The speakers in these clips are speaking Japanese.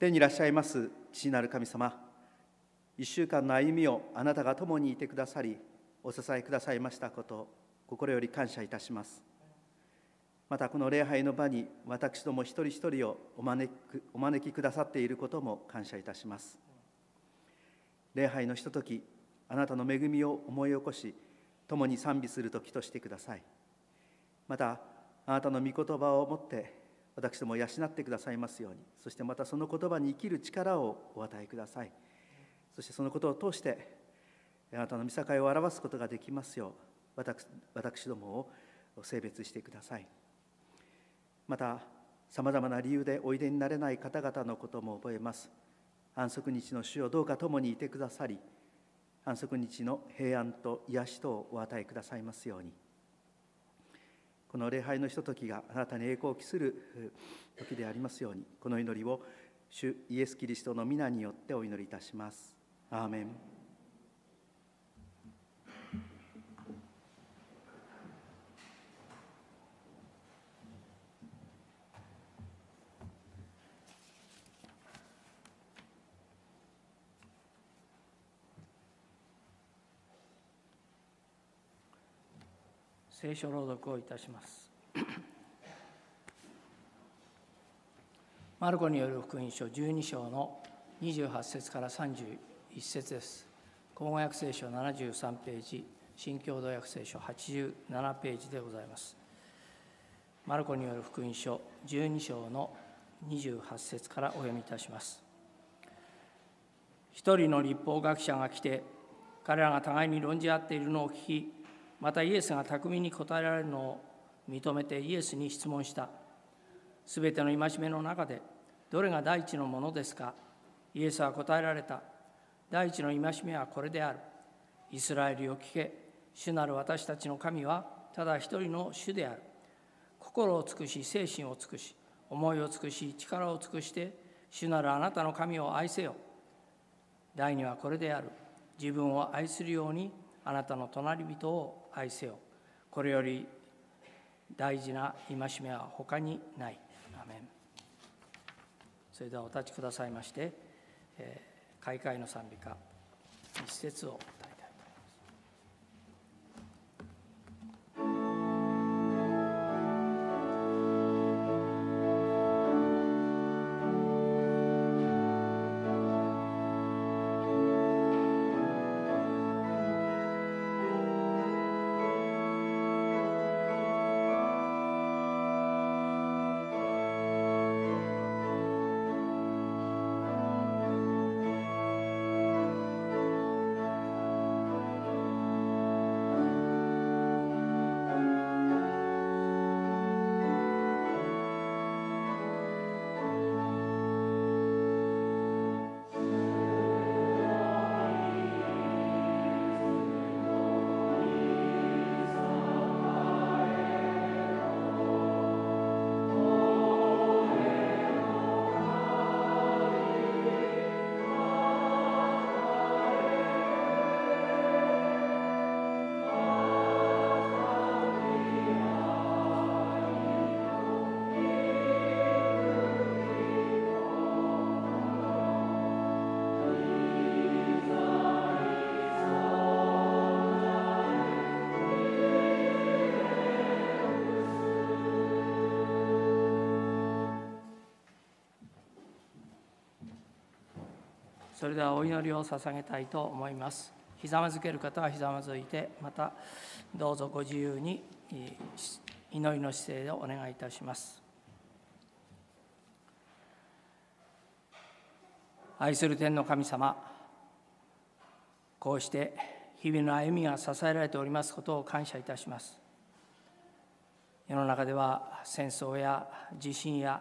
天にいらっしゃいます父なる神様、1週間の歩みをあなたが共にいてくださり、お支えくださいましたこと、心より感謝いたします。またこの礼拝の場に私ども一人一人をお招きくださっていることも感謝いたします。礼拝のひととき、あなたの恵みを思い起こし、共に賛美する時としてください。またあなたの御言葉をもって私どもを養ってくださいますように、そしてまたその言葉に生きる力をお与えください。そしてそのことを通してあなたの御境を表すことができますよう、私どもを性別してください。またさまざまな理由でおいでになれない方々のことも覚えます。安息日の主をどうか共にいてくださり、安息日の平安と癒しとをお与えくださいますように。この礼拝のひとときがあなたに栄光を期する時でありますように、この祈りを主イエス・キリストの皆によってお祈りいたします。アーメン。聖書朗読をいたします。マルコによる福音書12章の28節から31節です。口語訳聖書73ページ、新共同訳聖書87ページでございます。マルコによる福音書12章の28節からお読みいたします。一人の律法学者が来て、彼らが互いに論じ合っているのを聞き、またイエスが巧みに答えられるのを認めてイエスに質問した。すべての戒めの中で、どれが第一のものですか？イエスは答えられた。第一の戒めはこれである。イスラエルよ聞け。主なる私たちの神は、ただ一人の主である。心を尽くし、精神を尽くし、思いを尽くし、力を尽くして、主なるあなたの神を愛せよ。第二はこれである。自分を愛するように、あなたの隣人を愛せよ。これより大事な戒めは他にない。アメン。それではお立ちくださいまして、開会の賛美歌一節を。それではお祈りを捧げたいと思います。ひざまずける方はひざまずいて、またどうぞご自由に祈りの姿勢でお願いいたします。愛する天の神様、こうして日々の歩みが支えられておりますことを感謝いたします。世の中では戦争や地震や、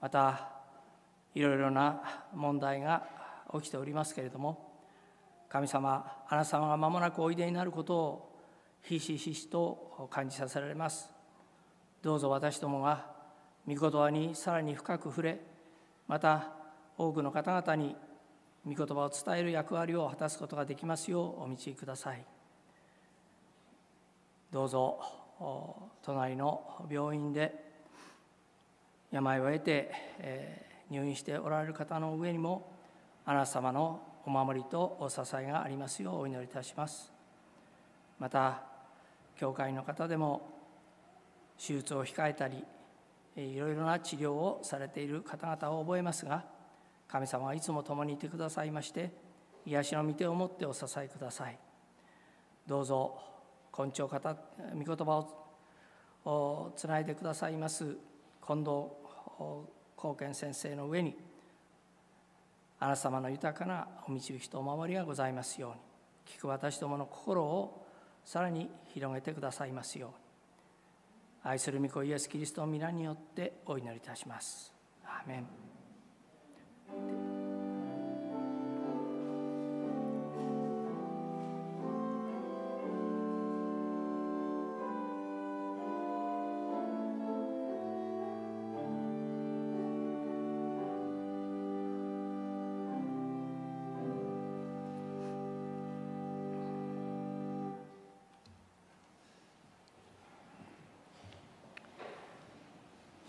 またいろいろな問題が起きておりますけれども、神様、あなた様が間もなくおいでになることをひしひしと感じさせられます。どうぞ私どもが御言葉にさらに深く触れ、また多くの方々に御言葉を伝える役割を果たすことができますようお導きください。どうぞ隣の病院で病を得て入院しておられる方の上にも、あなた様のお守りとお支えがありますようお祈りいたします。また、教会の方でも手術を控えたり、いろいろな治療をされている方々を覚えますが、神様はいつも共にいてくださいまして、癒しの御手を持ってお支えください。どうぞ、懇親方、御言葉をつないでくださいます近藤光健先生の上に、あなた様の豊かなお導きとお守りがございますように、聞く私どもの心をさらに広げてくださいますように、愛する御子イエス・キリストの皆によってお祈りいたします。アーメン。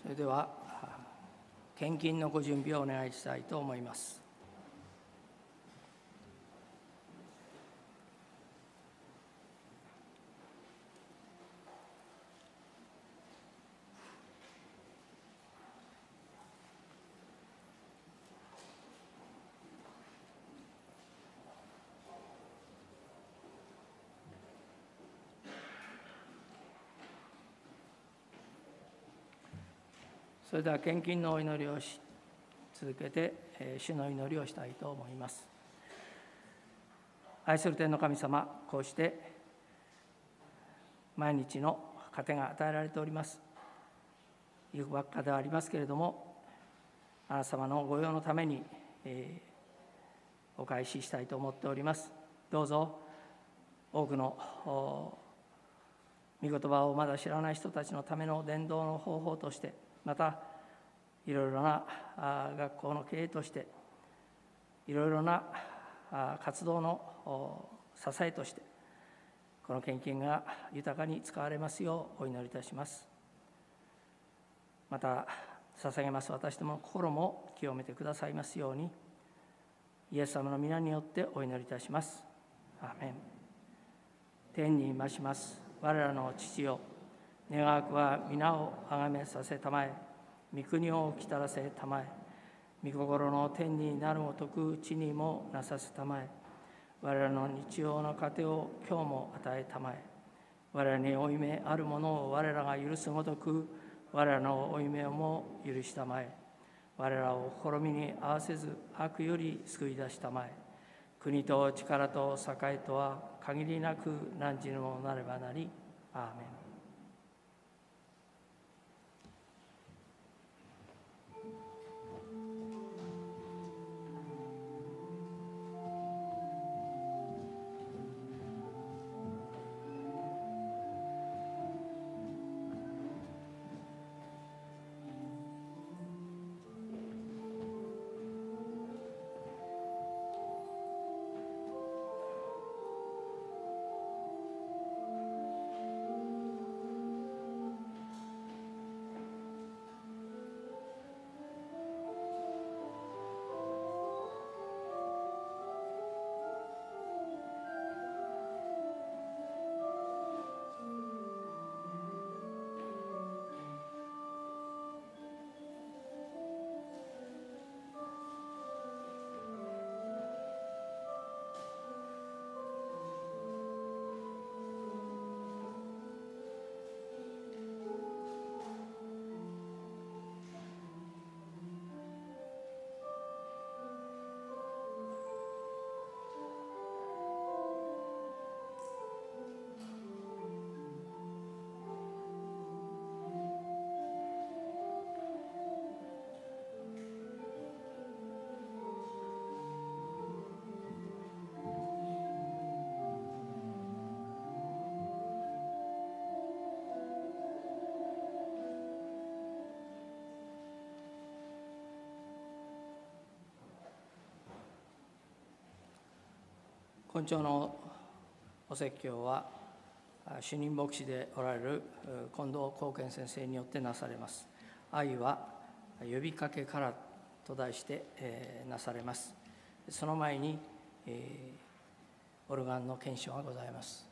それでは献金のご準備をお願いしたいと思います。それでは献金のお祈りをし続けて、主の祈りをしたいと思います。愛する天の神様、こうして毎日の糧が与えられております。ゆくばっかではありますけれども、あなた様のご用のために、お返ししたいと思っております。どうぞ多くの御言葉をまだ知らない人たちのための伝道の方法として、また、いろいろな学校の経営として、いろいろな活動の支えとして、この献金が豊かに使われますようお祈りいたします。また、捧げます私どもの心も清めてくださいますように、イエス様の皆によってお祈りいたします。アーメン。天にまします、我らの父よ、願わくは皆をあがめさせたまえ、御国をきたらせたまえ、御心の天になるごとく地にもなさせたまえ、我らの日用の糧を今日も与えたまえ、我らに負い目あるものを我らが許すごとく、我らの負い目をも許したまえ、我らを試みに合わせず悪より救い出したまえ、国と力と栄とは限りなく汝にもなればなり。アーメン。今朝のお説教は、主任牧師でおられる近藤光健先生によってなされます。愛は呼びかけからと題して、なされます。その前に、オルガンの献唱がございます。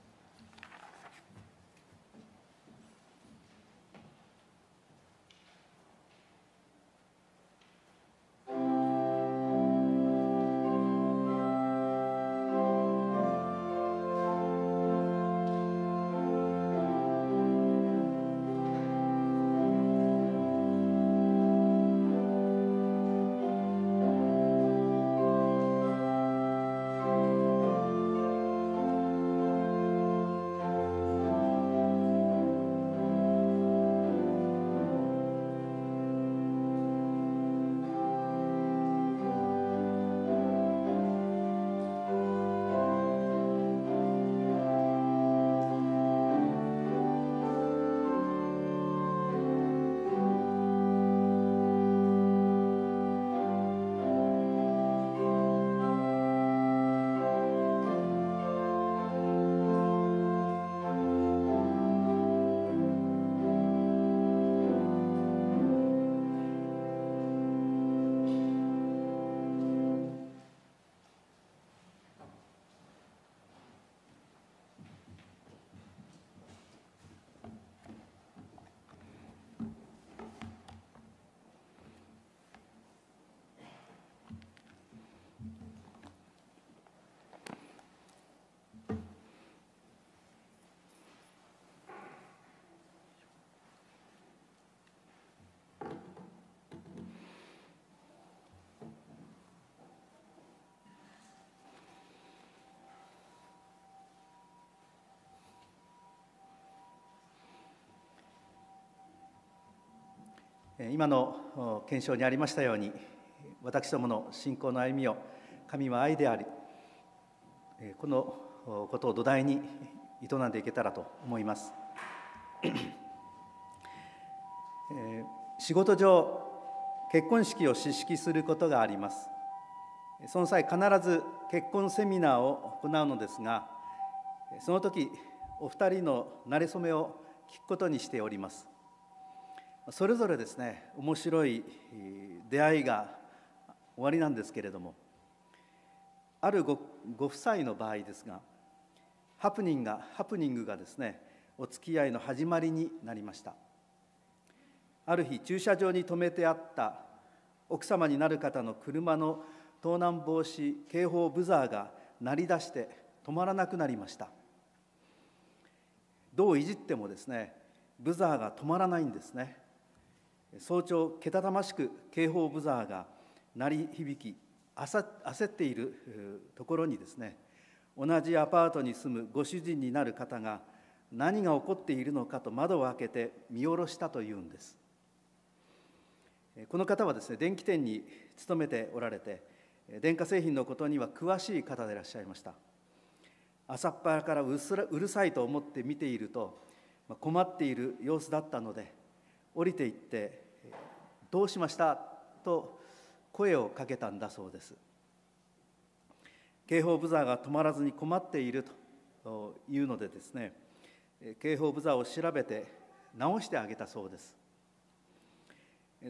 今の検証にありましたように、私どもの信仰の歩みを神は愛であり、このことを土台に営んでいけたらと思います。仕事上結婚式を司式することがあります。その際必ず結婚セミナーを行うのですが、その時お二人の馴れ初めを聞くことにしております。それぞれですね、面白い出会いが終わりなんですけれども、ある ご夫妻の場合ですが、ハプニングがですね、お付き合いの始まりになりました。ある日、駐車場に停めてあった奥様になる方の車の盗難防止警報ブザーが鳴り出して止まらなくなりました。どういじってもですね、ブザーが止まらないんですね。早朝、けたたましく警報ブザーが鳴り響き、焦っているところにですね、同じアパートに住むご主人になる方が何が起こっているのかと窓を開けて見下ろしたというんです。この方はですね、電気店に勤めておられて、電化製品のことには詳しい方でいらっしゃいました。朝っぱらからうるさいと思って見ていると、困っている様子だったので、降りていって、どうしましたと声をかけたんだそうです。警報ブザーが止まらずに困っているというのでですね、警報ブザーを調べて直してあげたそうです。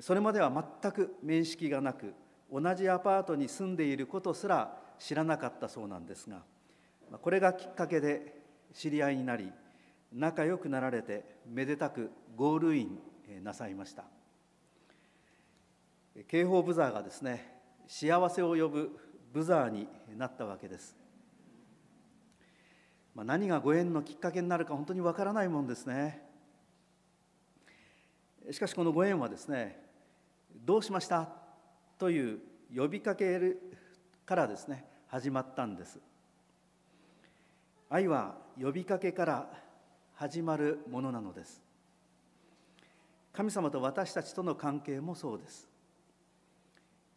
それまでは全く面識がなく、同じアパートに住んでいることすら知らなかったそうなんですが、これがきっかけで知り合いになり、仲良くなられて、めでたくゴールインなさいました。警報ブザーがですね、幸せを呼ぶブザーになったわけです。何がご縁のきっかけになるか本当にわからないもんですね。しかしこのご縁はですね、どうしましたという呼びかけからですね、始まったんです。愛は呼びかけから始まるものなのです。神様と私たちとの関係もそうです。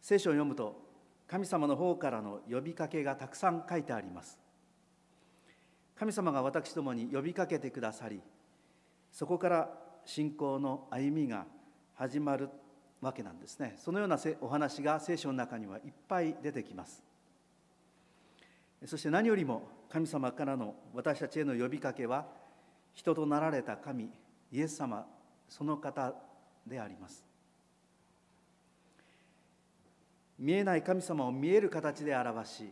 聖書を読むと、神様の方からの呼びかけがたくさん書いてあります。神様が私どもに呼びかけてくださり、そこから信仰の歩みが始まるわけなんですね。そのようなお話が聖書の中にはいっぱい出てきます。そして何よりも神様からの私たちへの呼びかけは、人となられた神、イエス様、その方であります。見えない神様を見える形で表し、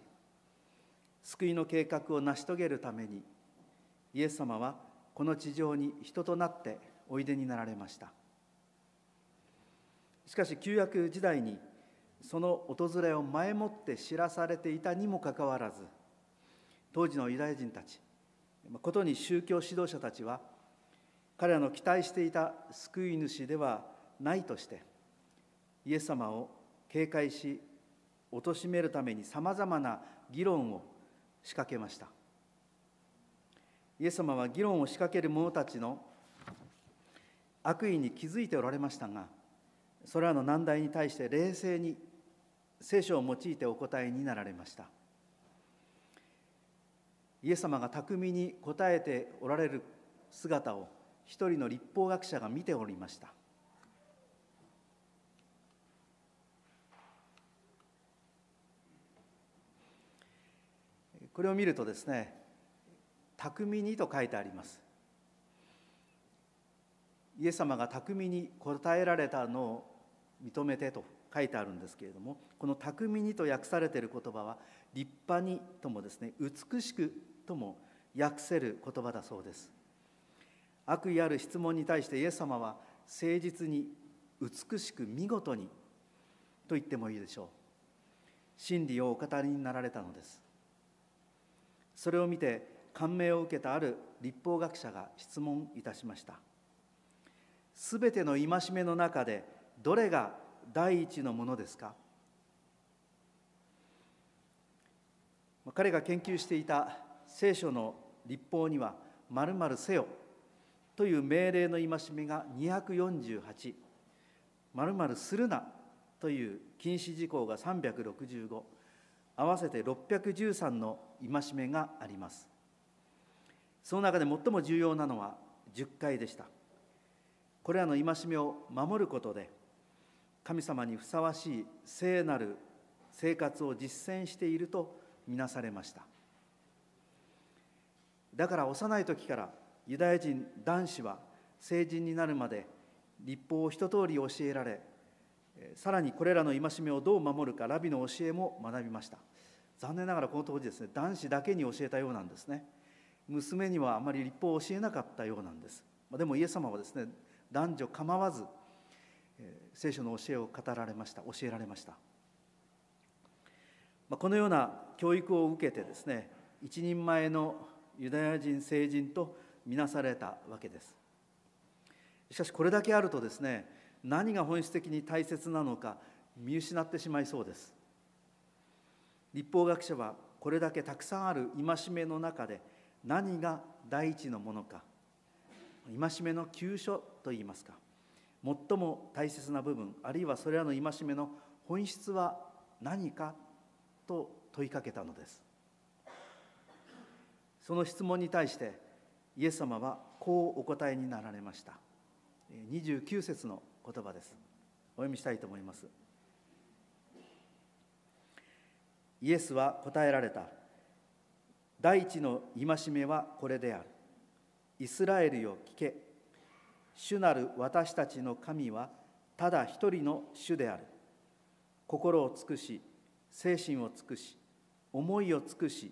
救いの計画を成し遂げるために、イエス様はこの地上に人となっておいでになられました。しかし旧約時代にその訪れを前もって知らされていたにもかかわらず、当時のユダヤ人たち、ことに宗教指導者たちは、彼らの期待していた救い主ではないとして、イエス様を警戒し、貶めるためにさまざまな議論を仕掛けました。イエス様は議論を仕掛ける者たちの悪意に気づいておられましたが、それらの難題に対して冷静に聖書を用いてお答えになられました。イエス様が巧みに答えておられる姿を一人の律法学者が見ておりました。これを見るとですね、巧みにと書いてあります。イエス様が巧みに答えられたのを認めてと書いてあるんですけれども、この巧みにと訳されている言葉は、立派にともですね、美しくとも訳せる言葉だそうです。悪意ある質問に対してイエス様は、誠実に、美しく、見事にと言ってもいいでしょう。真理をお語りになられたのです。それを見て感銘を受けたある律法学者が質問いたしました。すべての戒めの中でどれが第一のものですか。彼が研究していた聖書の律法には〇〇せよという命令の戒めが248、〇〇するなという禁止事項が365、合わせて613の戒めがあります。その中で最も重要なのは10戒でした。これらの戒めを守ることで、神様にふさわしい聖なる生活を実践しているとみなされました。だから幼い時からユダヤ人男子は成人になるまで律法を一通り教えられ、さらにこれらの戒めをどう守るか、ラビの教えも学びました。残念ながらこの当時ですね、男子だけに教えたようなんですね。娘にはあまり律法を教えなかったようなんです。でもイエス様はですね、男女構わず聖書の教えを語られました、教えられました。このような教育を受けてですね、一人前のユダヤ人成人とみなされたわけです。しかしこれだけあるとですね、何が本質的に大切なのか見失ってしまいそうです。律法学者はこれだけたくさんある戒めの中で何が第一のものか、戒めの急所といいますか、最も大切な部分、あるいはそれらの戒めの本質は何かと問いかけたのです。その質問に対してイエス様はこうお答えになられました。29節の言葉です。お読みしたいと思います。イエスは答えられた。第一の戒めはこれである。イスラエルよ聞け。主なる私たちの神はただ一人の主である。心を尽くし、精神を尽くし、思いを尽くし、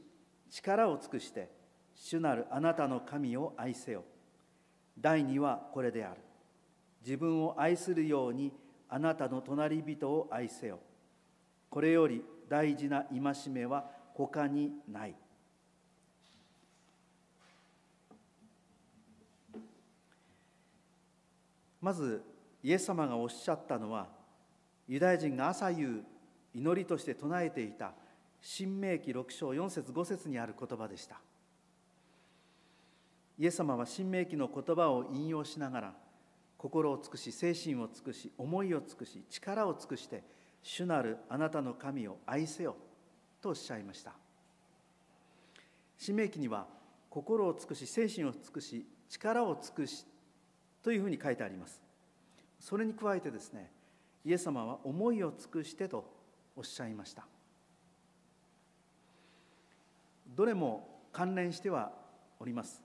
力を尽くして、主なるあなたの神を愛せよ。第二はこれである。自分を愛するようにあなたの隣人を愛せよ。これより大事な戒めは他にない。まずイエス様がおっしゃったのは、ユダヤ人が朝夕祈りとして唱えていた申命記6章4節5節にある言葉でした。イエス様は申命記の言葉を引用しながら、心を尽くし、精神を尽くし、思いを尽くし、力を尽くして、主なるあなたの神を愛せよとおっしゃいました。申命記には、心を尽くし、精神を尽くし、力を尽くしというふうに書いてあります。それに加えてですね、イエス様は思いを尽くしてとおっしゃいました。どれも関連してはおります。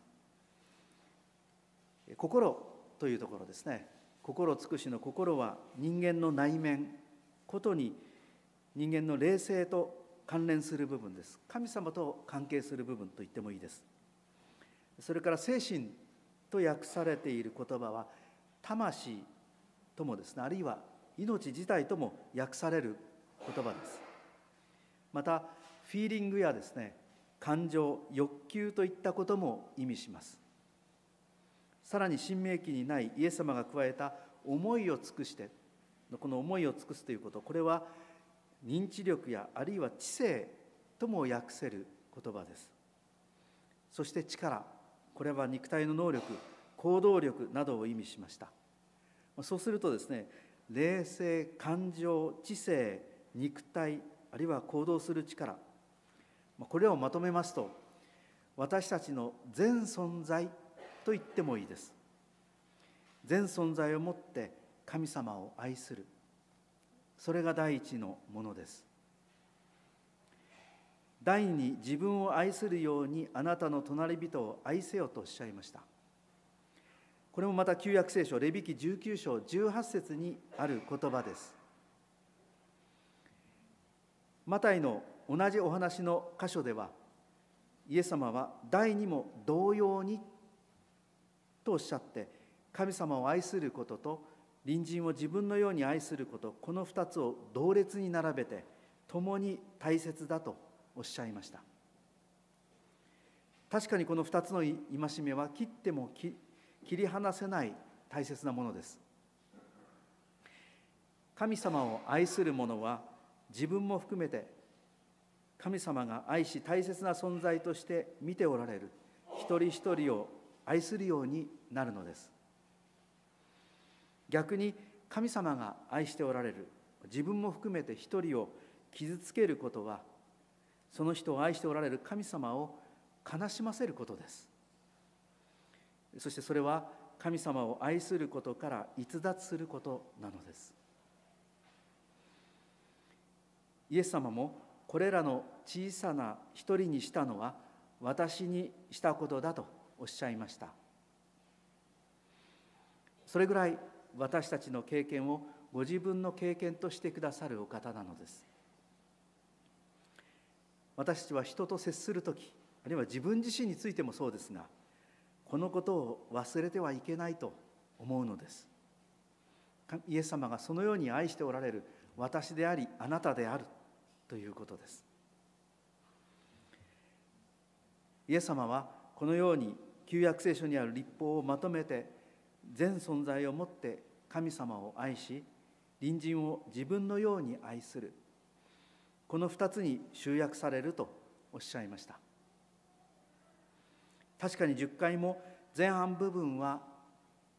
心というところですね。心尽くしの心は人間の内面、ことに人間の霊性と関連する部分です。神様と関係する部分と言ってもいいです。それから精神と訳されている言葉は魂ともですね、あるいは命自体とも訳される言葉です。またフィーリングやですね、感情、欲求といったことも意味します。さらに神明期にないイエス様が加えた思いを尽くして、この思いを尽くすということ、これは認知力やあるいは知性とも訳せる言葉です。そして力、これは肉体の能力、行動力などを意味しました。そうするとですね、霊性、感情、知性、肉体、あるいは行動する力、これをまとめますと、私たちの全存在と言ってもいいです。全存在をもって神様を愛する、それが第一のものです。第二に、自分を愛するようにあなたの隣人を愛せよとおっしゃいました。これもまた旧約聖書レビ記19章18節にある言葉です。マタイの同じお話の箇所では、イエス様は第二も同様にとおっしゃって、神様を愛することと隣人を自分のように愛すること、この2つを同列に並べて共に大切だとおっしゃいました。確かにこの2つの戒めは切っても切り離せない大切なものです。神様を愛する者は自分も含めて神様が愛し大切な存在として見ておられる一人一人を愛するようになるのです。逆に神様が愛しておられる自分も含めて一人を傷つけることは、その人を愛しておられる神様を悲しませることです。そしてそれは神様を愛することから逸脱することなのです。イエス様もこれらの小さな一人にしたのは私にしたことだとおっしゃいました。それぐらい私たちの経験をご自分の経験としてくださるお方なのです。私たちは人と接するとき、あるいは自分自身についてもそうですが、このことを忘れてはいけないと思うのです。イエス様がそのように愛しておられる私でありあなたであるということです。イエス様はこのように旧約聖書にある律法をまとめて、全存在をもって神様を愛し隣人を自分のように愛する、この2つに集約されるとおっしゃいました。確かに10回も前半部分は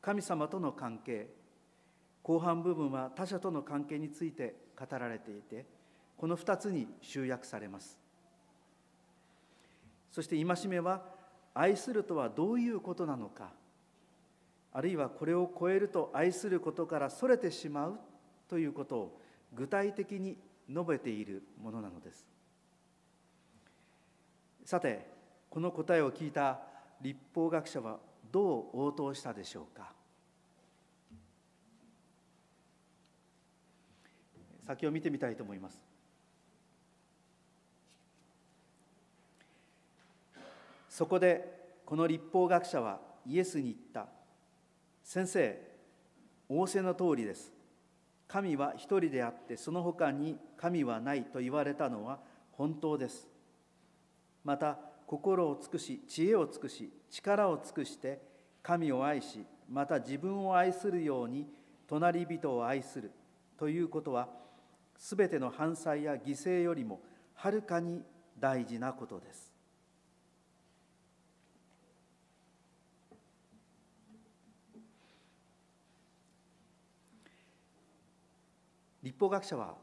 神様との関係、後半部分は他者との関係について語られていて、この2つに集約されます。そして戒めは愛するとはどういうことなのか、あるいはこれを超えると愛することからそれてしまうということを具体的に述べているものなのです。さて、この答えを聞いた律法学者はどう応答したでしょうか。先を見てみたいと思います。そこでこの律法学者はイエスに言った。先生、仰せの通りです。神は一人であってその他に神はないと言われたのは本当です。また心を尽くし、知恵を尽くし、力を尽くして神を愛し、また自分を愛するように隣人を愛するということは、すべての犯罪や犠牲よりもはるかに大事なことです。律法学者は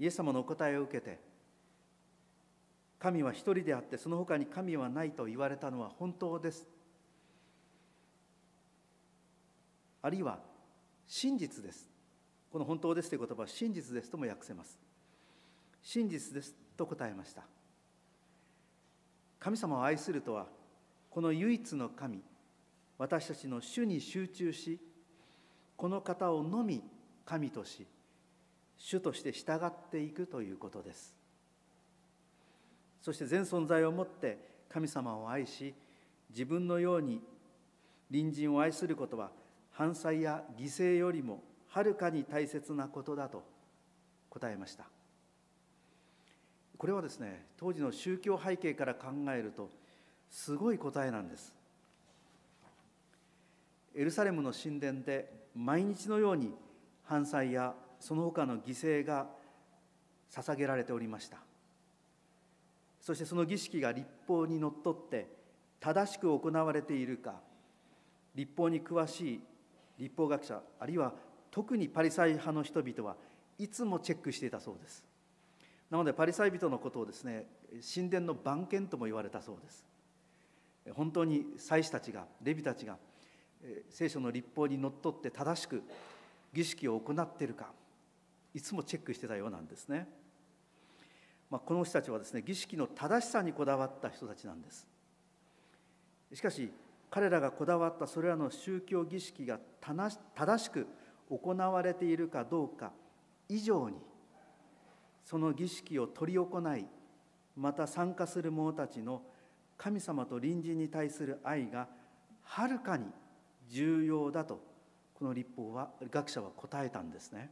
イエス様のお答えを受けて、神は一人であってその他に神はないと言われたのは本当です、あるいは真実です、この本当ですという言葉は真実ですとも訳せます。真実ですと答えました。神様を愛するとは、この唯一の神、私たちの主に集中し、この方をのみ神とし、主として従っていくということです。そして全存在をもって神様を愛し、自分のように隣人を愛することは犯罪や犠牲よりもはるかに大切なことだと答えました。これはですね、当時の宗教背景から考えるとすごい答えなんです。エルサレムの神殿で毎日のように犯罪やその他の犠牲が捧げられておりました。そしてその儀式が律法にのっとって正しく行われているか、律法に詳しい律法学者、あるいは特にパリサイ派の人々はいつもチェックしていたそうです。なのでパリサイ人のことをですね、神殿の番犬とも言われたそうです。本当に祭司たちが、レビたちが聖書の律法にのっとって正しく儀式を行っているか、いつもチェックしてたようなんですね。この人たちはですね、儀式の正しさにこだわった人たちなんです。しかし彼らがこだわったそれらの宗教儀式が正しく行われているかどうか以上に、その儀式を執り行い、また参加する者たちの神様と隣人に対する愛がはるかに重要だと、この律法は学者は答えたんですね。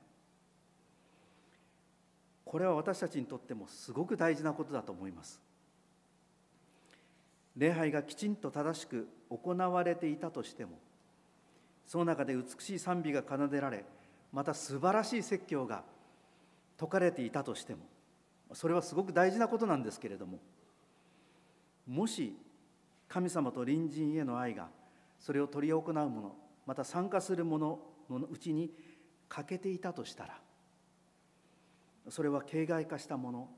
これは私たちにとってもすごく大事なことだと思います。礼拝がきちんと正しく行われていたとしても、その中で美しい賛美が奏でられ、また素晴らしい説教が説かれていたとしても、それはすごく大事なことなんですけれども、もし神様と隣人への愛が、それを執り行う者、また参加する者のうちに欠けていたとしたら、それは形骸化したもの、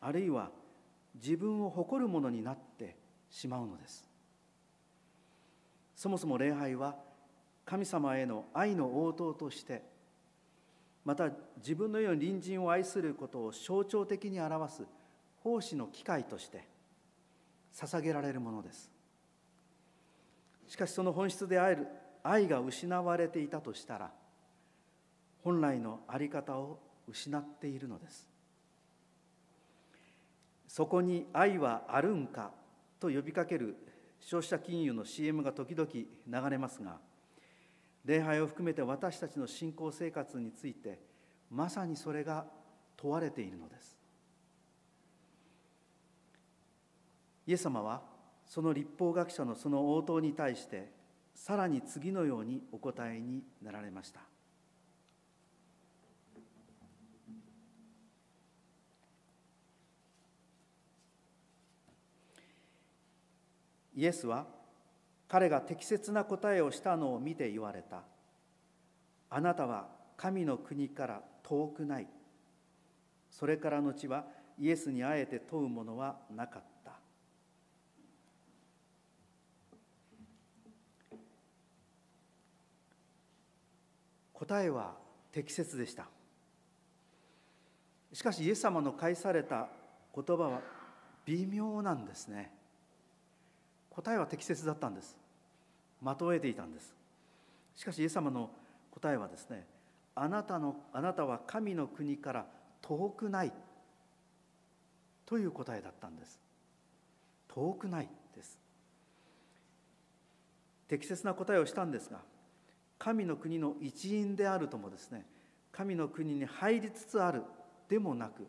あるいは自分を誇るものになってしまうのです。そもそも礼拝は神様への愛の応答として、また自分のように隣人を愛することを象徴的に表す奉仕の機会として捧げられるものです。しかしその本質である愛が失われていたとしたら、本来の在り方を失っているのです。そこに愛はあるんかと呼びかける消費者金融の CM が時々流れますが、礼拝を含めて私たちの信仰生活について、まさにそれが問われているのです。イエス様はその律法学者のその応答に対して、さらに次のようにお答えになられました。イエスは彼が適切な答えをしたのを見て言われた。あなたは神の国から遠くない。それから後はイエスにあえて問うものはなかった。答えは適切でした。しかしイエス様の返された言葉は微妙なんですね。答えは適切だったんです。まとえていたんです。しかしイエス様の答えはですね、あなたは神の国から遠くないという答えだったんです。遠くないです。適切な答えをしたんですが、神の国の一員であるともですね、神の国に入りつつあるでもなく、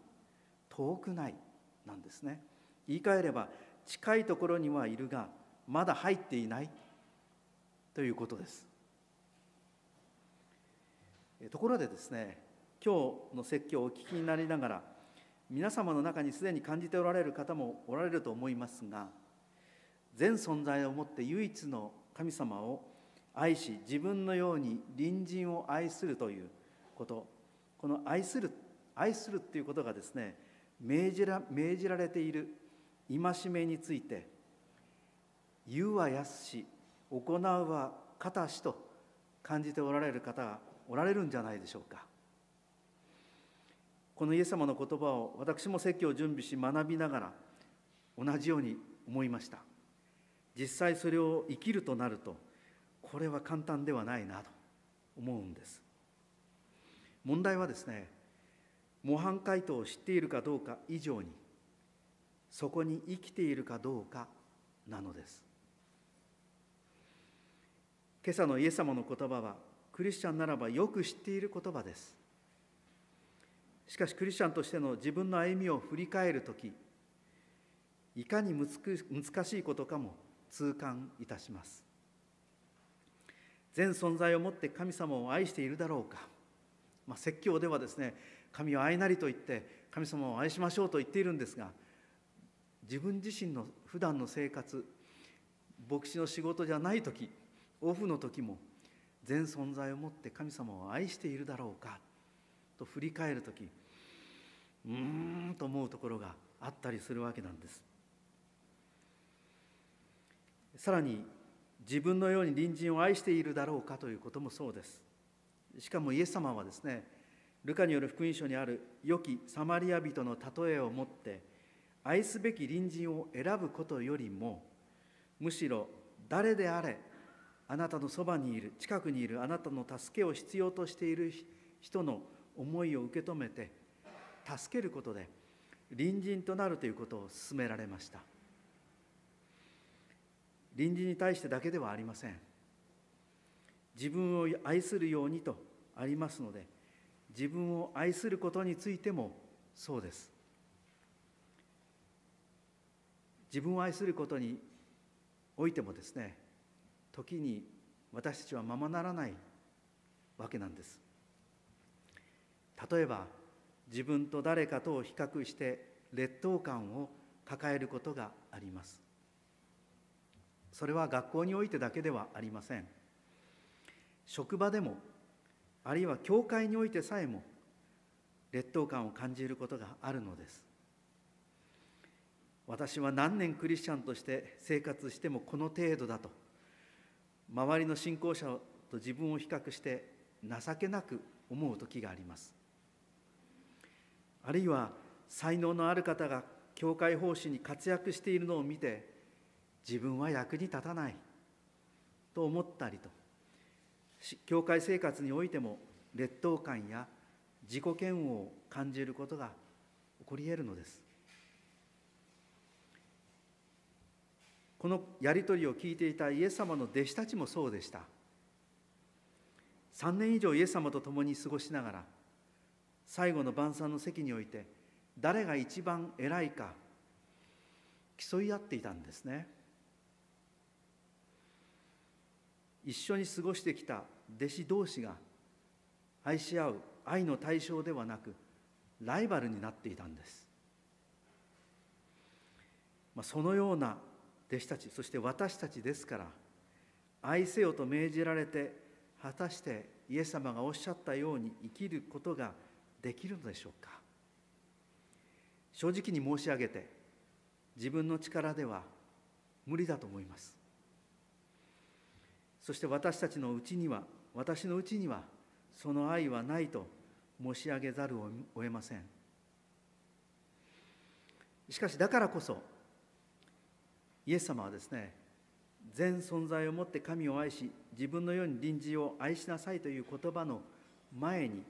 遠くないなんですね。言い換えれば、近いところにはいるがまだ入っていないということです。ところでですね、今日の説教をお聞きになりながら、皆様の中にすでに感じておられる方もおられると思いますが、全存在をもって唯一の神様を愛し、自分のように隣人を愛するということ、この愛するということがですね、命じられている戒めについて、言うは易し、行うは難しと感じておられる方がおられるんじゃないでしょうか。このイエス様の言葉を私も説教を準備し学びながら同じように思いました。実際それを生きるとなると、これは簡単ではないなと思うんです。問題はですね、模範解答を知っているかどうか以上に、そこに生きているかどうかなのです。今朝のイエス様の言葉は、クリスチャンならばよく知っている言葉です。しかし、クリスチャンとしての自分の歩みを振り返るとき、いかに難しいことかも痛感いたします。全存在をもって神様を愛しているだろうか。説教ではですね、神を愛なりと言って、神様を愛しましょうと言っているんですが、自分自身の普段の生活、牧師の仕事じゃないとき、オフのときも、全存在をもって神様を愛しているだろうかと振り返るとき、と思うところがあったりするわけなんです。さらに、自分のように隣人を愛しているだろうかということもそうです。しかもイエス様はですね、ルカによる福音書にある良きサマリア人の例えをもって、愛すべき隣人を選ぶことよりも、むしろ誰であれ、あなたのそばにいる、近くにいるあなたの助けを必要としている人の思いを受け止めて、助けることで隣人となるということを勧められました。隣人に対してだけではありません。自分を愛するようにとありますので、自分を愛することについてもそうです。自分を愛することにおいてもですね、時に私たちはままならないわけなんです。例えば、自分と誰かとを比較して劣等感を抱えることがあります。それは学校においてだけではありません。職場でも、あるいは教会においてさえも、劣等感を感じることがあるのです。私は何年クリスチャンとして生活してもこの程度だと、周りの信仰者と自分を比較して情けなく思う時があります。あるいは、才能のある方が教会奉仕に活躍しているのを見て、自分は役に立たないと思ったりと、教会生活においても劣等感や自己嫌悪を感じることが起こり得るのです。このやり取りを聞いていたイエス様の弟子たちもそうでした。3年以上イエス様と共に過ごしながら、最後の晩餐の席において、誰が一番偉いか競い合っていたんですね。一緒に過ごしてきた弟子同士が愛し合う愛の対象ではなく、ライバルになっていたんです。そのような弟子たち、そして私たちですから、愛せよと命じられて、果たしてイエス様がおっしゃったように生きることができるのでしょうか。正直に申し上げて、自分の力では無理だと思います。そして私のうちには、その愛はないと申し上げざるを得ません。しかし、だからこそ、イエス様はですね、全存在をもって神を愛し、自分のように隣人を愛しなさいという言葉の前に、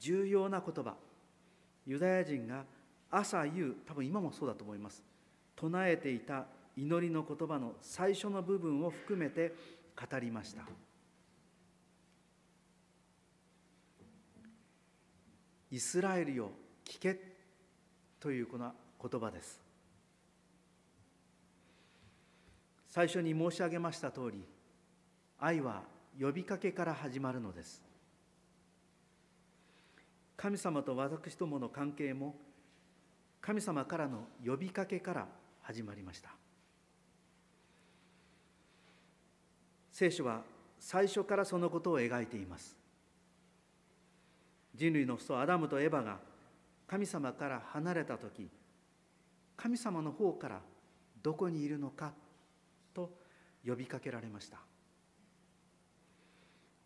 重要な言葉、ユダヤ人が朝夕、多分今もそうだと思います、唱えていた祈りの言葉の最初の部分を含めて語りました。イスラエルよ、聞けというこの言葉です。最初に申し上げました通り、愛は呼びかけから始まるのです。神様と私どもの関係も、神様からの呼びかけから始まりました。聖書は最初からそのことを描いています。人類の父祖アダムとエバが神様から離れたとき、神様の方からどこにいるのかと呼びかけられました。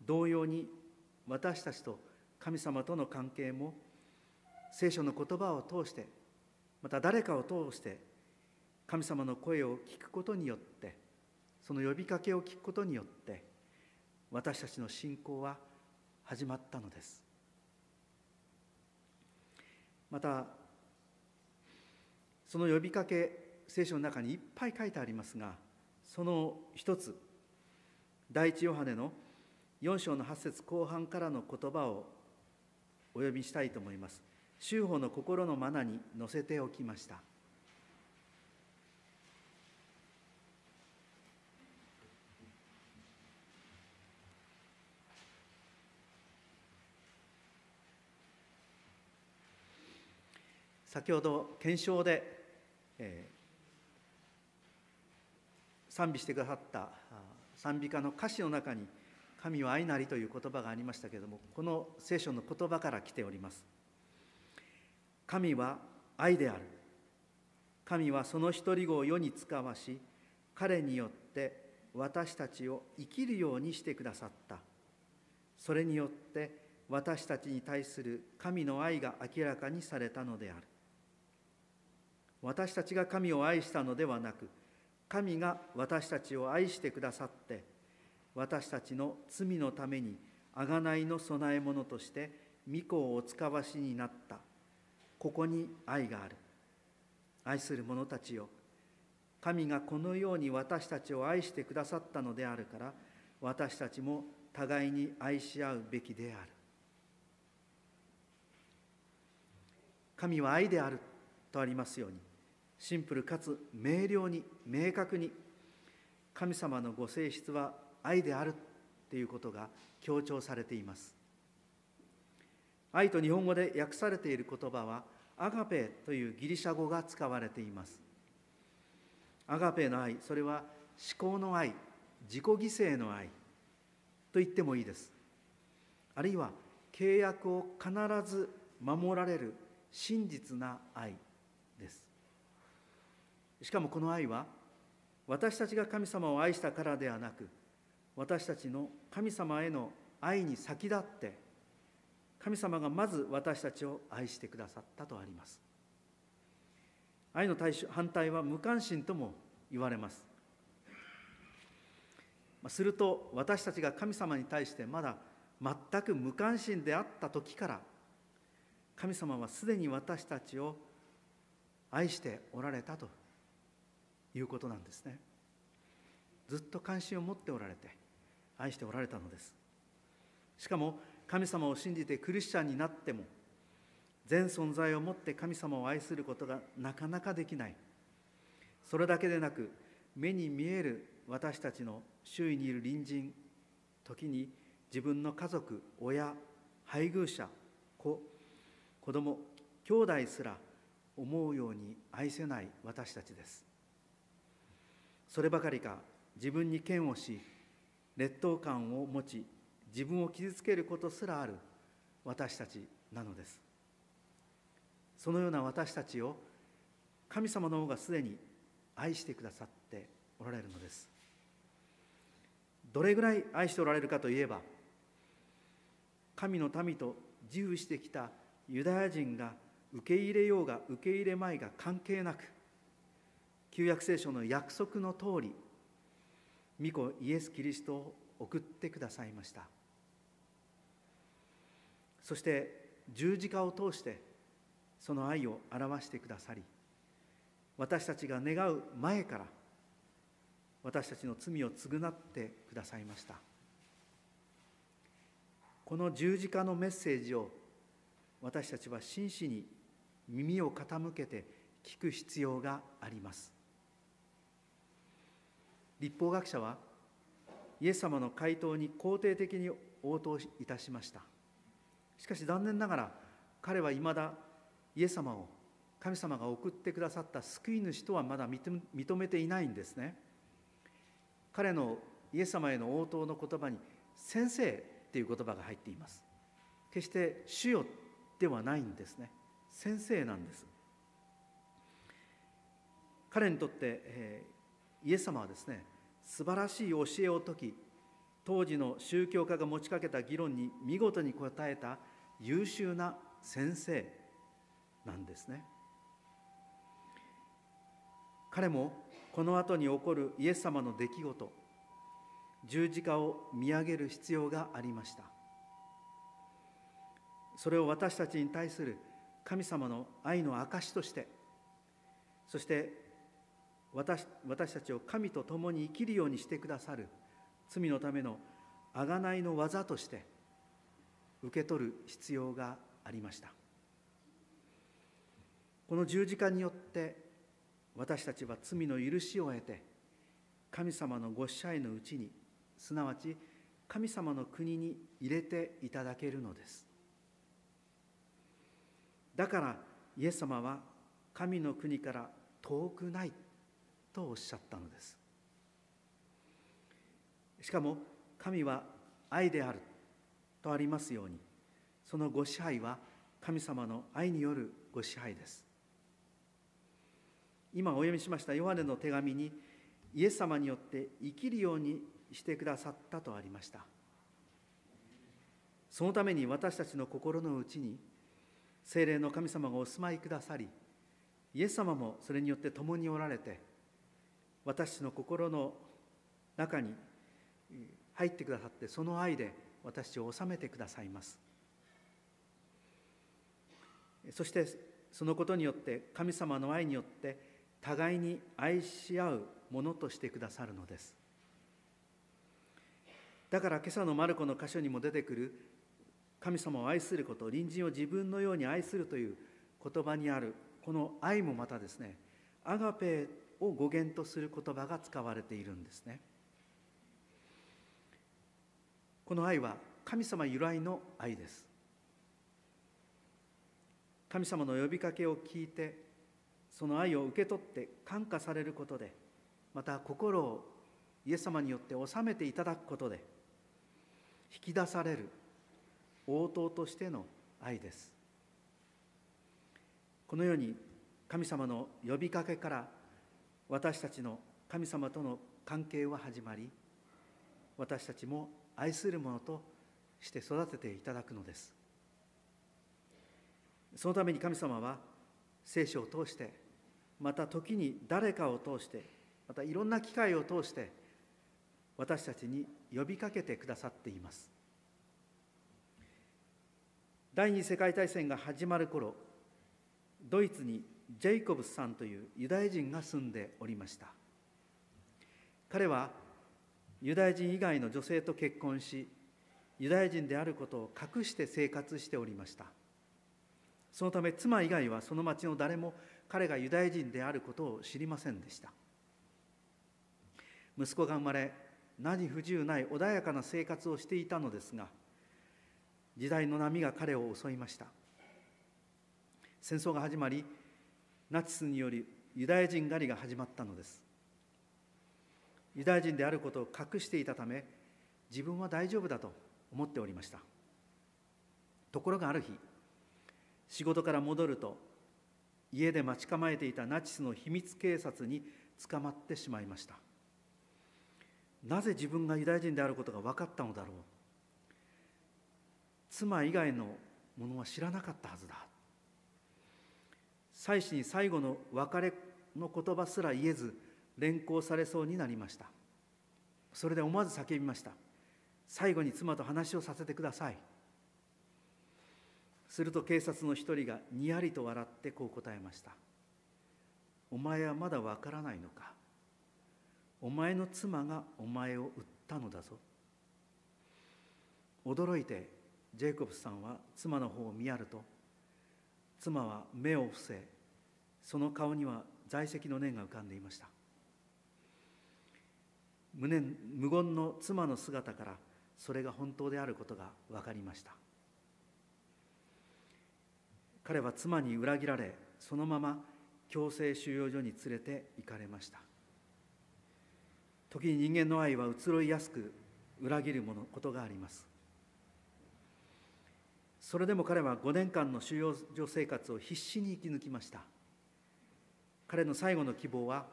同様に私たちと神様との関係も、聖書の言葉を通して、また誰かを通して神様の声を聞くことによって、その呼びかけを聞くことによって、私たちの信仰は始まったのです。またその呼びかけ、聖書の中にいっぱい書いてありますが、その一つ、第一ヨハネの4章の8節後半からの言葉をお読みしたいと思います。修法の心のマナに乗せておきました。先ほど検証で、賛美してくださった賛美歌の歌詞の中に「神は愛なり」という言葉がありましたけれども、この聖書の言葉から来ております。神は愛である。神はその一人子を世に遣わし、彼によって私たちを生きるようにしてくださった。それによって私たちに対する神の愛が明らかにされたのである。私たちが神を愛したのではなく、神が私たちを愛してくださって、私たちの罪のために贖いの供え物として御子をお遣わしになった。ここに愛がある。愛する者たちよ、神がこのように私たちを愛してくださったのであるから、私たちも互いに愛し合うべきである。神は愛であるとありますように、シンプルかつ明瞭に、明確に、神様のご性質は愛であるということが強調されています。愛と日本語で訳されている言葉は、アガペというギリシャ語が使われています。アガペの愛、それは思考の愛、自己犠牲の愛と言ってもいいです。あるいは、契約を必ず守られる真実な愛です。しかもこの愛は、私たちが神様を愛したからではなく、私たちの神様への愛に先立って、神様がまず私たちを愛してくださったとあります。愛の反対は無関心とも言われます。すると、私たちが神様に対してまだ全く無関心であった時から、神様はすでに私たちを愛しておられたということなんですね。ずっと関心を持っておられて、愛しておられたのです。しかも、神様を信じてクリスチャンになっても、全存在をもって神様を愛することがなかなかできない。それだけでなく、目に見える私たちの周囲にいる隣人、時に自分の家族、親、配偶者、子供、兄弟すら思うように愛せない私たちです。そればかりか、自分に嫌悪し、劣等感を持ち、自分を傷つけることすらある私たちなのです。そのような私たちを神様の方がすでに愛してくださっておられるのです。どれぐらい愛しておられるかといえば、神の民と自負してきたユダヤ人が受け入れようが受け入れまいが関係なく、旧約聖書の約束の通り、御子イエス・キリストを送ってくださいました。そして十字架を通してその愛を表してくださり、私たちが願う前から私たちの罪を償ってくださいました。この十字架のメッセージを私たちは真摯に耳を傾けて聞く必要があります。律法学者はイエス様の回答に肯定的に応答いたしました。しかし残念ながら、彼はいまだイエス様を神様が送ってくださった救い主とはまだ認めていないんですね。彼のイエス様への応答の言葉に「先生」という言葉が入っています。決して「主よ」ではないんですね。先生なんです。彼にとって、イエス様はですね、素晴らしい教えを説き、当時の宗教家が持ちかけた議論に見事に応えた優秀な先生なんですね。彼もこの後に起こるイエス様の出来事、十字架を見上げる必要がありました。それを私たちに対する神様の愛の証として、そして私たちを神と共に生きるようにしてくださる罪のための贖いの技として受け取る必要がありました。この十字架によって私たちは罪の許しを得て、神様のご支配のうちに、すなわち神様の国に入れていただけるのです。だからイエス様は神の国から遠くないとおっしゃったのです。しかも神は愛であるとありますように、そのご支配は神様の愛によるご支配です。今お読みしましたヨハネの手紙に、イエス様によって生きるようにしてくださったとありました。そのために私たちの心の内に聖霊の神様がお住まいくださり、イエス様もそれによって共におられて、私の心の中に入ってくださって、その愛で私を治めてくださいます。そしてそのことによって、神様の愛によって互いに愛し合うものとしてくださるのです。だから今朝のマルコの箇所にも出てくる、神様を愛すること、隣人を自分のように愛するという言葉にあるこの愛もまたですね、アガペを語源とする言葉が使われているんですね。この愛は神様由来の愛です。神様の呼びかけを聞いて、その愛を受け取って感化されることで、また心をイエス様によって収めていただくことで、引き出される応答としての愛です。このように神様の呼びかけから、私たちの神様との関係は始まり、私たちも愛するものとして育てていただくのです。そのために神様は聖書を通して、また時に誰かを通して、またいろんな機会を通して、私たちに呼びかけてくださっています。第二次世界大戦が始まる頃、ドイツにジェイコブスさんというユダヤ人が住んでおりました。彼はユダヤ人以外の女性と結婚し、ユダヤ人であることを隠して生活しておりました。そのため妻以外はその町の誰も彼がユダヤ人であることを知りませんでした。息子が生まれ、何不自由ない穏やかな生活をしていたのですが、時代の波が彼を襲いました。戦争が始まり、ナチスによりユダヤ人狩りが始まったのです。ユダヤ人であることを隠していたため、自分は大丈夫だと思っておりました。ところがある日、仕事から戻ると、家で待ち構えていたナチスの秘密警察に捕まってしまいました。なぜ自分がユダヤ人であることが分かったのだろう。妻以外のものは知らなかったはずだ。妻子に最後の別れの言葉すら言えず、連行されそうになりました。それで思わず叫びました。最後に妻と話をさせてください。すると警察の一人がにやりと笑ってこう答えました。お前はまだわからないのか。お前の妻がお前を売ったのだぞ。驚いてジェイコブスさんは妻の方を見やると、妻は目を伏せ、その顔には在籍の念が浮かんでいました。無言の妻の姿から、それが本当であることが分かりました。彼は妻に裏切られ、そのまま強制収容所に連れて行かれました。時に人間の愛は移ろいやすく裏切ることがあります。それでも彼は5年間の収容所生活を必死に生き抜きました。彼の最後の希望は、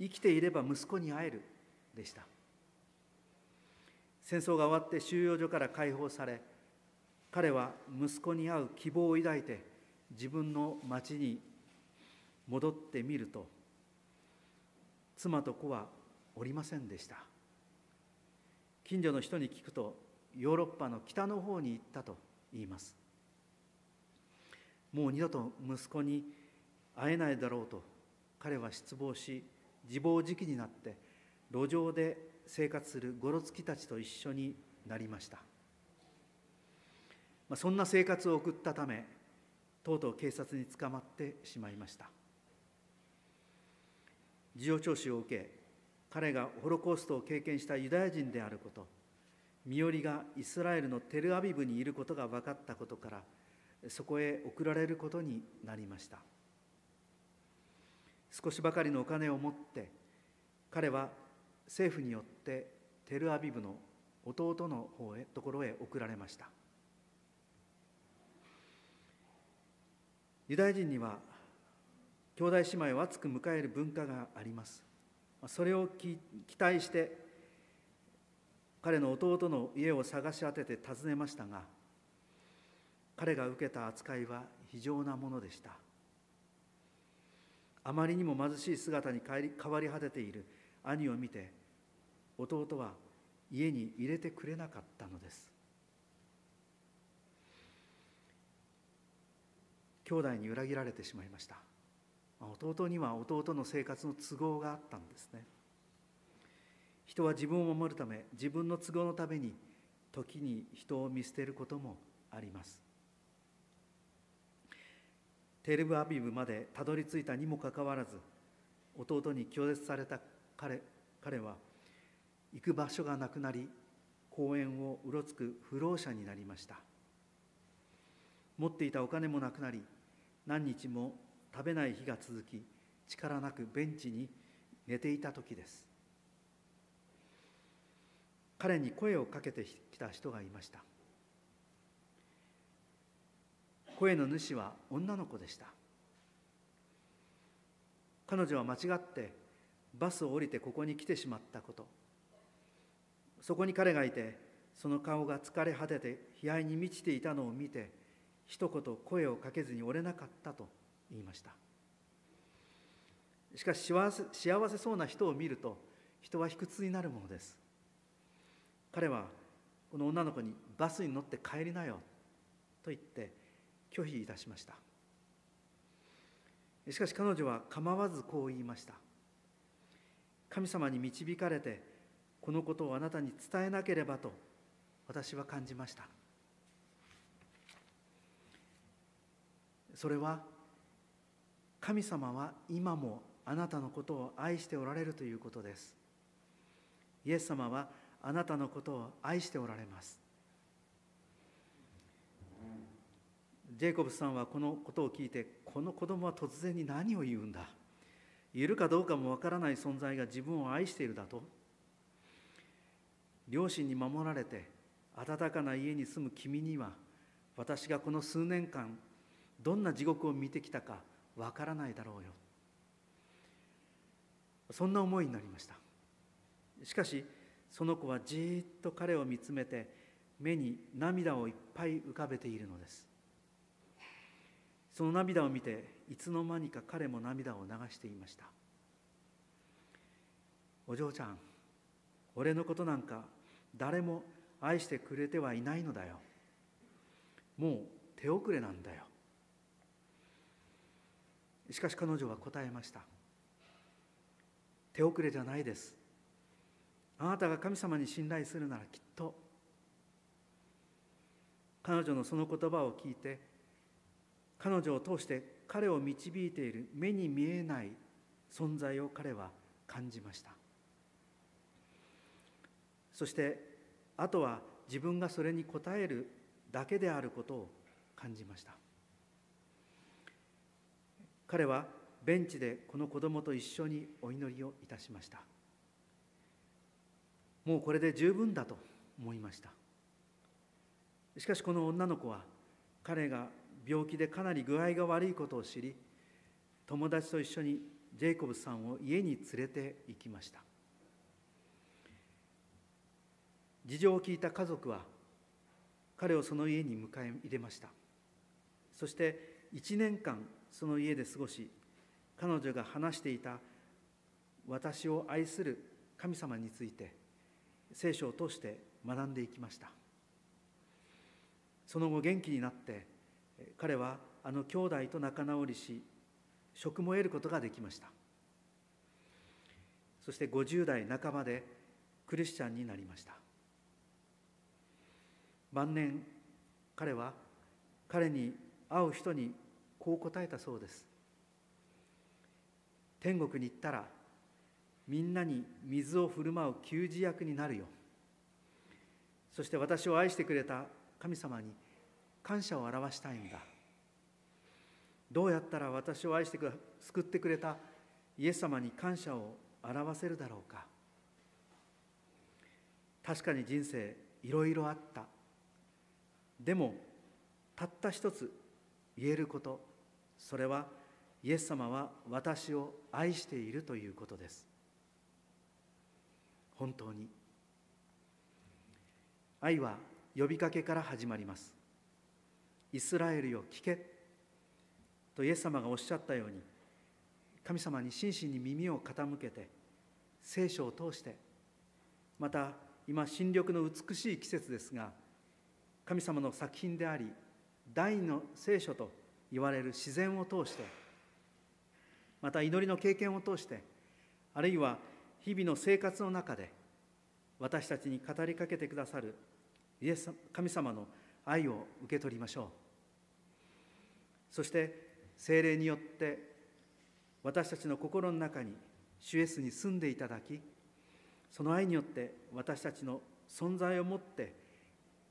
生きていれば息子に会えるでした。戦争が終わって収容所から解放され、彼は息子に会う希望を抱いて、自分の町に戻ってみると、妻と子はおりませんでした。近所の人に聞くと、ヨーロッパの北の方に行ったと言います。もう二度と息子に会えないだろうと彼は失望し、自暴自棄になって路上で生活するゴロツキたちと一緒になりました。そんな生活を送ったため、とうとう警察に捕まってしまいました。事情聴取を受け、彼がホロコーストを経験したユダヤ人であること、身寄りがイスラエルのテルアビブにいることが分かったことから、そこへ送られることになりました。少しばかりのお金を持って、彼は政府によってテルアビブの弟の方へところへ送られました。ユダヤ人には兄弟姉妹を熱く迎える文化があります。それを期待して彼の弟の家を探し当てて訪ねましたが、彼が受けた扱いは非常なものでした。あまりにも貧しい姿に変わり果てている兄を見て、弟は家に入れてくれなかったのです。兄弟に裏切られてしまいました。弟には弟の生活の都合があったんですね。人は自分を守るため、自分の都合のために、時に人を見捨てることもあります。テルアビブまでたどり着いたにもかかわらず、弟に拒絶された彼は、行く場所がなくなり、公園をうろつく不老者になりました。持っていたお金もなくなり、何日も食べない日が続き、力なくベンチに寝ていた時です。彼に声をかけてきた人がいました。声の主は女の子でした。彼女は間違ってバスを降りてここに来てしまったこと、そこに彼がいて、その顔が疲れ果てて悲哀に満ちていたのを見て、一言声をかけずに折れなかったと言いました。しかし幸せそうな人を見ると、人は卑屈になるものです。彼はこの女の子にバスに乗って帰りなよと言って拒否いたしました。しかし彼女は構わずこう言いました。神様に導かれてこのことをあなたに伝えなければと私は感じました。それは、神様は今もあなたのことを愛しておられるということです。イエス様はあなたのことを愛しておられます。ジェイコブさんはこのことを聞いて、この子供は突然に何を言うんだ。言えるかどうかもわからない存在が自分を愛しているだと。両親に守られて、温かな家に住む君には、私がこの数年間、どんな地獄を見てきたかわからないだろうよ。そんな思いになりました。しかし、その子はじーっと彼を見つめて、目に涙をいっぱい浮かべているのです。その涙を見て、いつの間にか彼も涙を流していました。お嬢ちゃん、俺のことなんか誰も愛してくれてはいないのだよ。もう手遅れなんだよ。しかし彼女は答えました。手遅れじゃないです。あなたが神様に信頼するならきっと。彼女のその言葉を聞いて、彼女を通して彼を導いている目に見えない存在を彼は感じました。そして、あとは自分がそれに応えるだけであることを感じました。彼はベンチでこの子供と一緒にお祈りをいたしました。もうこれで十分だと思いました。しかしこの女の子は、彼が病気でかなり具合が悪いことを知り、友達と一緒にジェイコブさんを家に連れて行きました。事情を聞いた家族は、彼をその家に迎え入れました。そして1年間、その家で過ごし、彼女が話していた私を愛する神様について、聖書を通して学んでいきました。その後元気になって、彼はあの兄弟と仲直りし、職も得ることができました。そして50代半ばでクリスチャンになりました。晩年、彼に会う人にこう答えたそうです。天国に行ったら、みんなに水を振る舞う給仕役になるよ。そして私を愛してくれた神様に感謝を表したいんだ。どうやったら私を愛して救ってくれたイエス様に感謝を表せるだろうか。確かに人生いろいろあった。でもたった一つ言えること、それはイエス様は私を愛しているということです。本当に。愛は呼びかけから始まります。イスラエルよ聞けとイエス様がおっしゃったように、神様に真摯に耳を傾けて、聖書を通して、また今新緑の美しい季節ですが、神様の作品であり、第二の聖書と言われる自然を通して、また祈りの経験を通して、あるいは日々の生活の中で、私たちに語りかけてくださる神様の愛を受け取りましょう。そして聖霊によって私たちの心の中に主イエスに住んでいただき、その愛によって私たちの存在をもって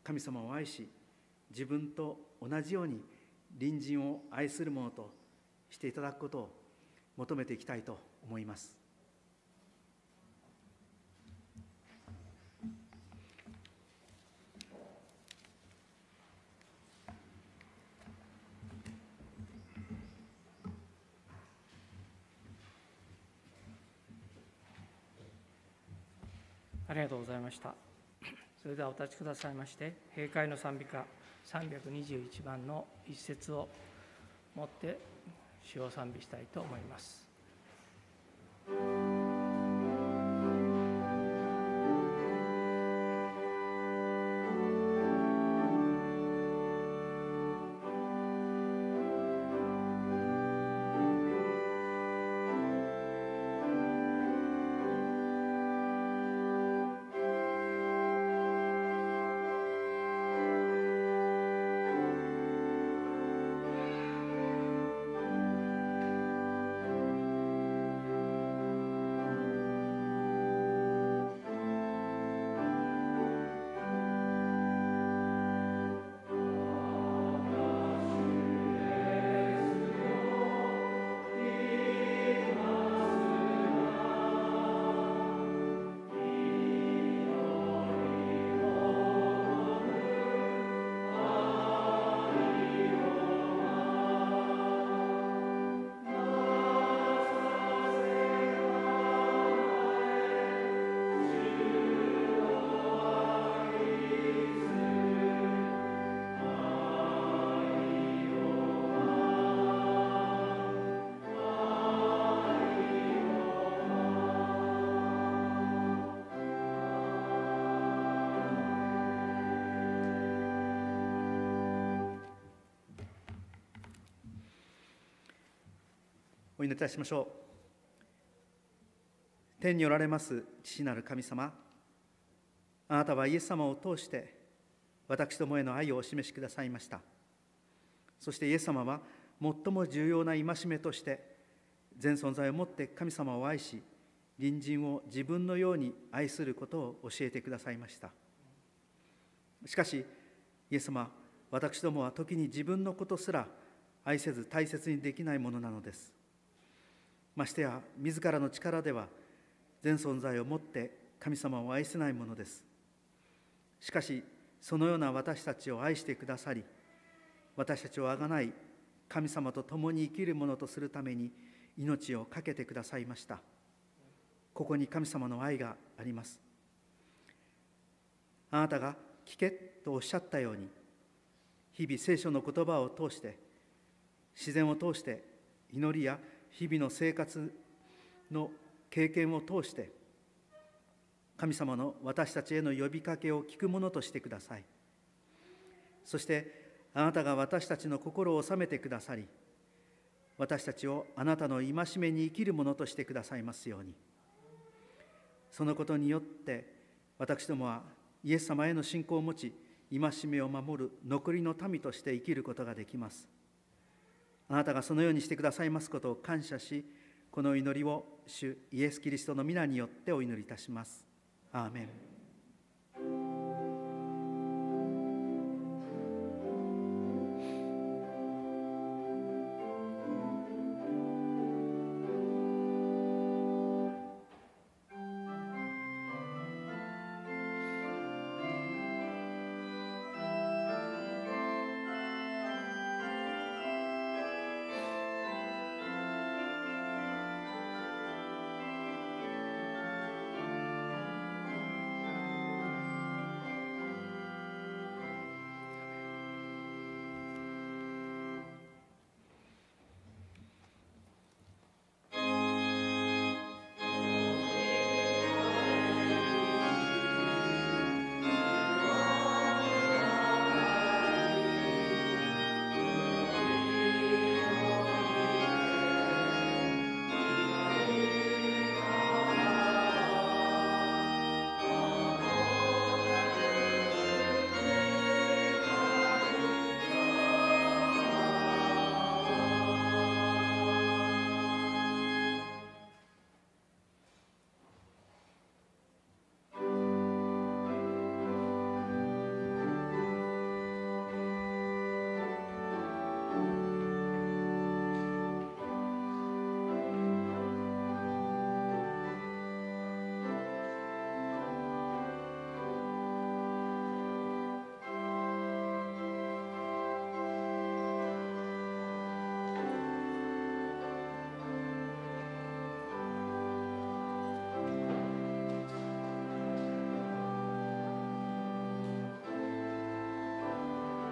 神様を愛し、自分と同じように隣人を愛するものとしていただくことを求めていきたいと思います。ありがとうございました。それではお立ちくださいまして、閉会の賛美歌321番の一節をもって詩を賛美したいと思います。お祈りいたしましょう。天におられます父なる神様、あなたはイエス様を通して私どもへの愛をお示しくださいました。そしてイエス様は最も重要な戒めとして、全存在をもって神様を愛し、隣人を自分のように愛することを教えてくださいました。しかしイエス様、私どもは時に自分のことすら愛せず大切にできないものなのです。ましてや自らの力では全存在をもって神様を愛せないものです。しかしそのような私たちを愛してくださり、私たちをあがない神様と共に生きるものとするために命を懸けてくださいました。ここに神様の愛があります。あなたが聞けとおっしゃったように、日々聖書の言葉を通して、自然を通して、祈りや日々の生活の経験を通して、神様の私たちへの呼びかけを聞くものとしてください。そしてあなたが私たちの心を収めてくださり、私たちをあなたの戒めに生きるものとしてくださいますように。そのことによって、私どもはイエス様への信仰を持ち、戒めを守る残りの民として生きることができます。あなたがそのようにしてくださいますことを感謝し、この祈りを主イエス・キリストの皆によってお祈りいたします。アーメン。